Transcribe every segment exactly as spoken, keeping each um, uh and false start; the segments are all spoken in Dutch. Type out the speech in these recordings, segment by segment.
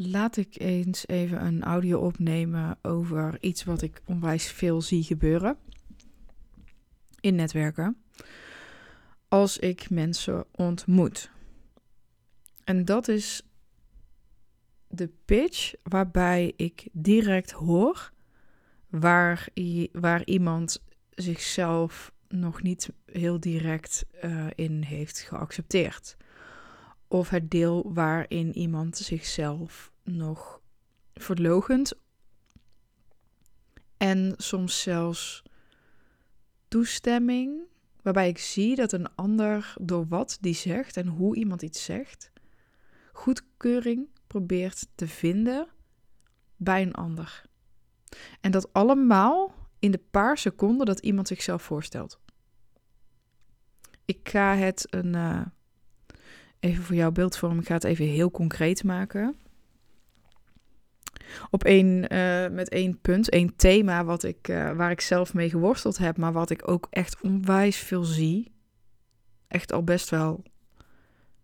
Laat ik eens even een audio opnemen over iets wat ik onwijs veel zie gebeuren in netwerken. Als ik mensen ontmoet. En dat is de pitch waarbij ik direct hoor waar, i- waar iemand zichzelf nog niet heel direct uh, in heeft geaccepteerd. Of het deel waarin iemand zichzelf nog verloochent en soms zelfs toestemming, waarbij ik zie dat een ander door wat die zegt en hoe iemand iets zegt, goedkeuring probeert te vinden bij een ander. En dat allemaal in de paar seconden dat iemand zichzelf voorstelt. Ik ga het een... Uh, Even voor jouw beeldvorm, ik ga het even heel concreet maken. Op één, uh, met één punt, één thema wat ik, uh, waar ik zelf mee geworsteld heb, maar wat ik ook echt onwijs veel zie. Echt al best wel,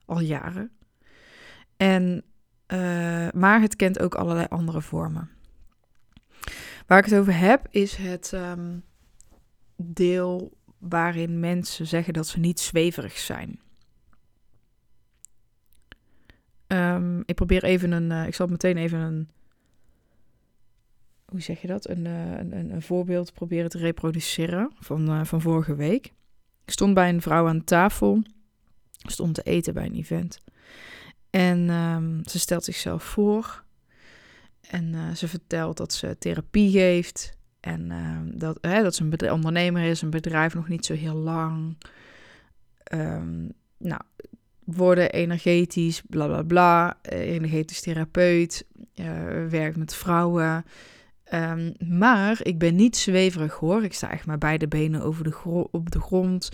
al jaren. En, uh, maar het kent ook allerlei andere vormen. Waar ik het over heb, is het um, deel waarin mensen zeggen dat ze niet zweverig zijn. Um, ik probeer even een... Uh, ik zal meteen even een... Hoe zeg je dat? Een, uh, een, een voorbeeld proberen te reproduceren van, uh, van vorige week. Ik stond bij een vrouw aan tafel. Stond te eten bij een event. En um, ze stelt zichzelf voor. En uh, ze vertelt dat ze therapie geeft. En uh, dat, hè, dat ze een bedrijf, ondernemer is. Een bedrijf nog niet zo heel lang. Um, nou... Worden energetisch, bla bla bla, energetisch therapeut, uh, werkt met vrouwen. Um, maar ik ben niet zweverig hoor, ik sta echt maar beide benen over de gro- op de grond.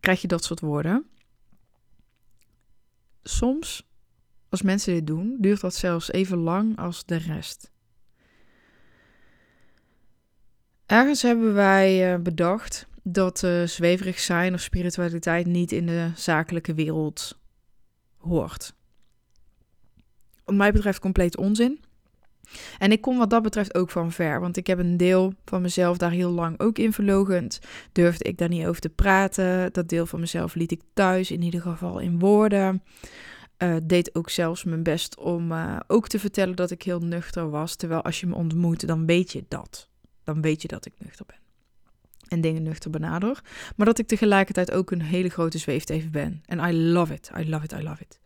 Krijg je dat soort woorden? Soms, als mensen dit doen, duurt dat zelfs even lang als de rest. Ergens hebben wij uh, bedacht... dat uh, zweverig zijn of spiritualiteit niet in de zakelijke wereld hoort. Wat mij betreft compleet onzin. En ik kom wat dat betreft ook van ver. Want ik heb een deel van mezelf daar heel lang ook in verloochend. Durfde ik daar niet over te praten. Dat deel van mezelf liet ik thuis, in ieder geval in woorden. Uh, deed ook zelfs mijn best om uh, ook te vertellen dat ik heel nuchter was. Terwijl als je me ontmoet, dan weet je dat. Dan weet je dat ik nuchter ben. En dingen nuchter benader. Maar dat ik tegelijkertijd ook een hele grote zweefteven ben. En I love it. I love it. I love it.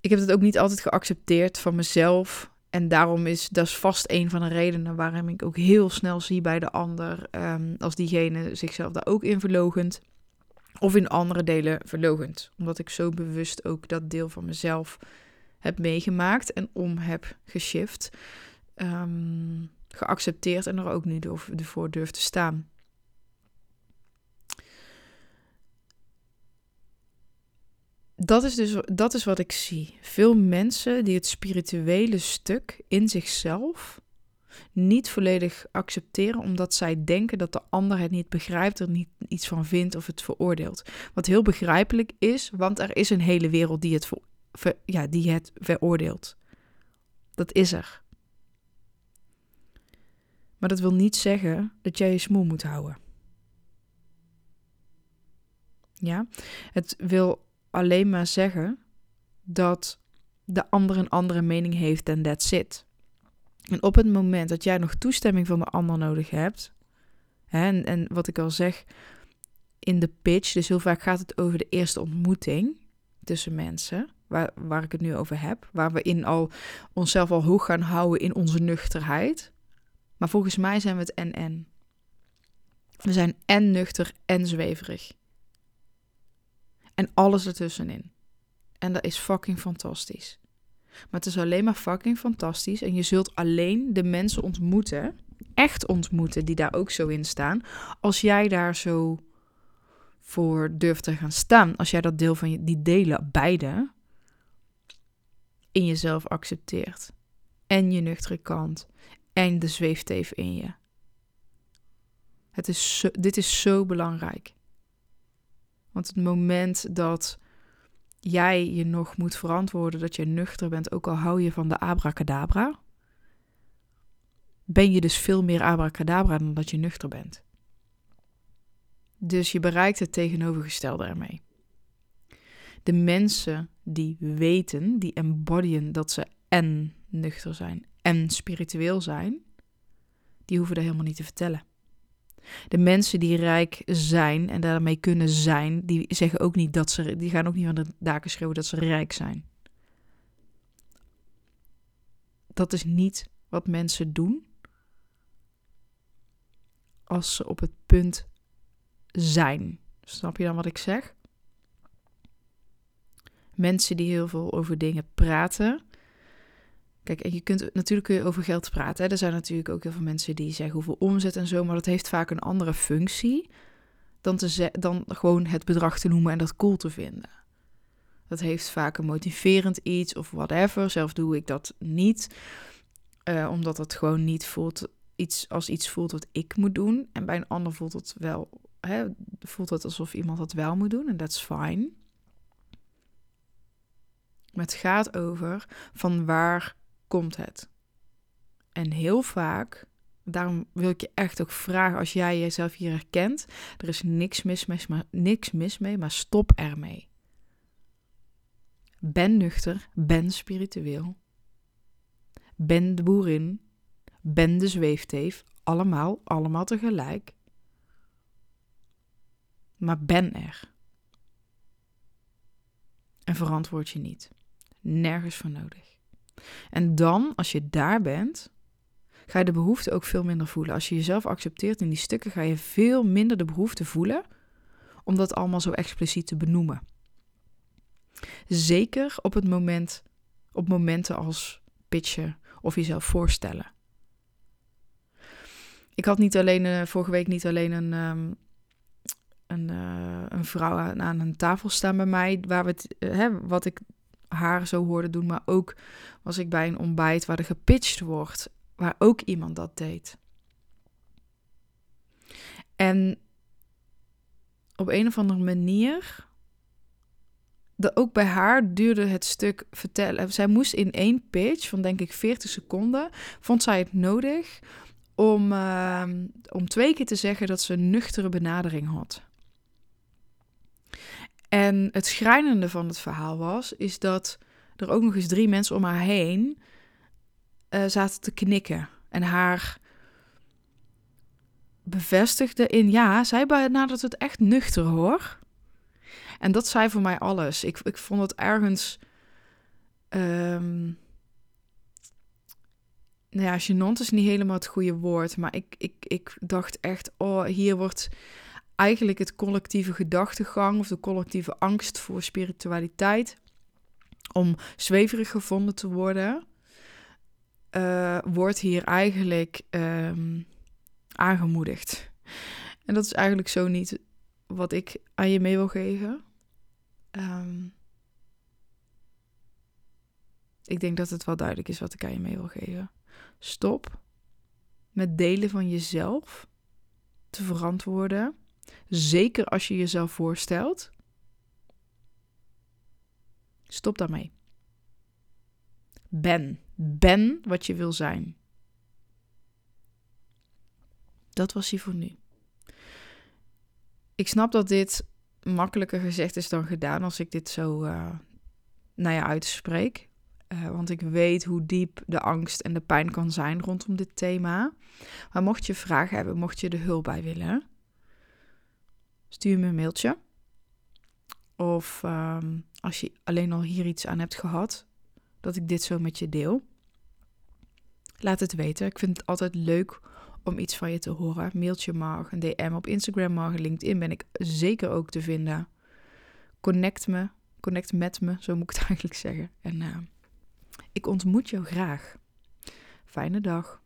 Ik heb het ook niet altijd geaccepteerd van mezelf. En daarom is dat is vast een van de redenen waarom ik ook heel snel zie bij de ander. Um, als diegene zichzelf daar ook in verloochent. Of in andere delen verloochent. Omdat ik zo bewust ook dat deel van mezelf heb meegemaakt. En om heb geshift. Um, geaccepteerd en er ook nu voor durf te staan. Dat is dus dat is wat ik zie. Veel mensen die het spirituele stuk in zichzelf niet volledig accepteren, omdat zij denken dat de ander het niet begrijpt, er niet iets van vindt of het veroordeelt. Wat heel begrijpelijk is, want er is een hele wereld die het, ver, ver, ja, die het veroordeelt. Dat is er. Maar dat wil niet zeggen dat jij je smoel moet houden. Ja, het wil alleen maar zeggen dat de ander een andere mening heeft en that's it. En op het moment dat jij nog toestemming van de ander nodig hebt, hè, en, en wat ik al zeg in de pitch, dus heel vaak gaat het over de eerste ontmoeting tussen mensen, waar, waar ik het nu over heb, waar we in al, onszelf al hoog gaan houden in onze nuchterheid. Maar volgens mij zijn we het en-en. We zijn en nuchter en zweverig. En alles ertussenin. En dat is fucking fantastisch. Maar het is alleen maar fucking fantastisch. En je zult alleen de mensen ontmoeten, echt ontmoeten, die daar ook zo in staan. Als jij daar zo voor durft te gaan staan. Als jij dat deel van je, die delen, beide, in jezelf accepteert. En je nuchtere kant. En de zweefteef in je. Het is zo, dit is zo belangrijk. Want het moment dat jij je nog moet verantwoorden dat je nuchter bent, ook al hou je van de abracadabra, ben je dus veel meer abracadabra dan dat je nuchter bent. Dus je bereikt het tegenovergestelde ermee. De mensen die weten, die embodyen dat ze en nuchter zijn en spiritueel zijn, die hoeven dat helemaal niet te vertellen. De mensen die rijk zijn en daarmee kunnen zijn, die zeggen ook niet dat ze, die gaan ook niet van de daken schreeuwen dat ze rijk zijn. Dat is niet wat mensen doen als ze op het punt zijn. Snap je dan wat ik zeg? Mensen die heel veel over dingen praten. Kijk, en je kunt natuurlijk kun je over geld praten. Hè? Er zijn natuurlijk ook heel veel mensen die zeggen hoeveel omzet en zo. Maar dat heeft vaak een andere functie dan, te ze- dan gewoon het bedrag te noemen en dat cool te vinden. Dat heeft vaak een motiverend iets of whatever. Zelf doe ik dat niet. Uh, omdat dat gewoon niet voelt iets, als iets voelt wat ik moet doen. En bij een ander voelt het wel, hè, voelt het alsof iemand dat wel moet doen. En that's fine. Maar het gaat over van waar komt het. En heel vaak, daarom wil ik je echt ook vragen, als jij jezelf hier herkent, er is niks mis mee, maar, niks mis mee, maar stop ermee. Ben nuchter, ben spiritueel. Ben de boerin, ben de zweefteef, allemaal, allemaal tegelijk. Maar ben er. En verantwoord je niet. Nergens voor nodig. En dan, als je daar bent, ga je de behoefte ook veel minder voelen. Als je jezelf accepteert in die stukken, ga je veel minder de behoefte voelen om dat allemaal zo expliciet te benoemen. Zeker op het moment, op momenten als pitchen of jezelf voorstellen. Ik had niet alleen, uh, vorige week niet alleen een... Um, Een, uh, een vrouw aan, aan een tafel staan bij mij, waar we het, hè, wat ik haar zo hoorde doen, maar ook was ik bij een ontbijt waar er gepitcht wordt, waar ook iemand dat deed. En op een of andere manier, dat ook bij haar duurde het stuk vertellen. Zij moest in één pitch van denk ik veertig seconden, vond zij het nodig om, uh, om twee keer te zeggen dat ze een nuchtere benadering had. En het schrijnende van het verhaal was, is dat er ook nog eens drie mensen om haar heen uh, zaten te knikken. En haar bevestigde in, ja, zij benadert het echt nuchter hoor. En dat zei voor mij alles. Ik, ik vond het ergens... Um, nou ja, gênant is niet helemaal het goede woord, maar ik, ik, ik dacht echt, oh, hier wordt... Eigenlijk het collectieve gedachtegang of de collectieve angst voor spiritualiteit om zweverig gevonden te worden, uh, wordt hier eigenlijk um, aangemoedigd. En dat is eigenlijk zo niet wat ik aan je mee wil geven. Um, ik denk dat het wel duidelijk is wat ik aan je mee wil geven. Stop met delen van jezelf te verantwoorden. Zeker als je jezelf voorstelt. Stop daarmee. Ben. Ben wat je wil zijn. Dat was hij voor nu. Ik snap dat dit makkelijker gezegd is dan gedaan als ik dit zo uh, nou ja, uitspreek. Uh, want ik weet hoe diep de angst en de pijn kan zijn rondom dit thema. Maar mocht je vragen hebben, mocht je er hulp bij willen... Stuur me een mailtje. Of um, als je alleen al hier iets aan hebt gehad, dat ik dit zo met je deel. Laat het weten. Ik vind het altijd leuk om iets van je te horen. Mailtje mag, een D M op Instagram mag, LinkedIn ben ik zeker ook te vinden. Connect me, connect met me, zo moet ik het eigenlijk zeggen. En uh, ik ontmoet jou graag. Fijne dag.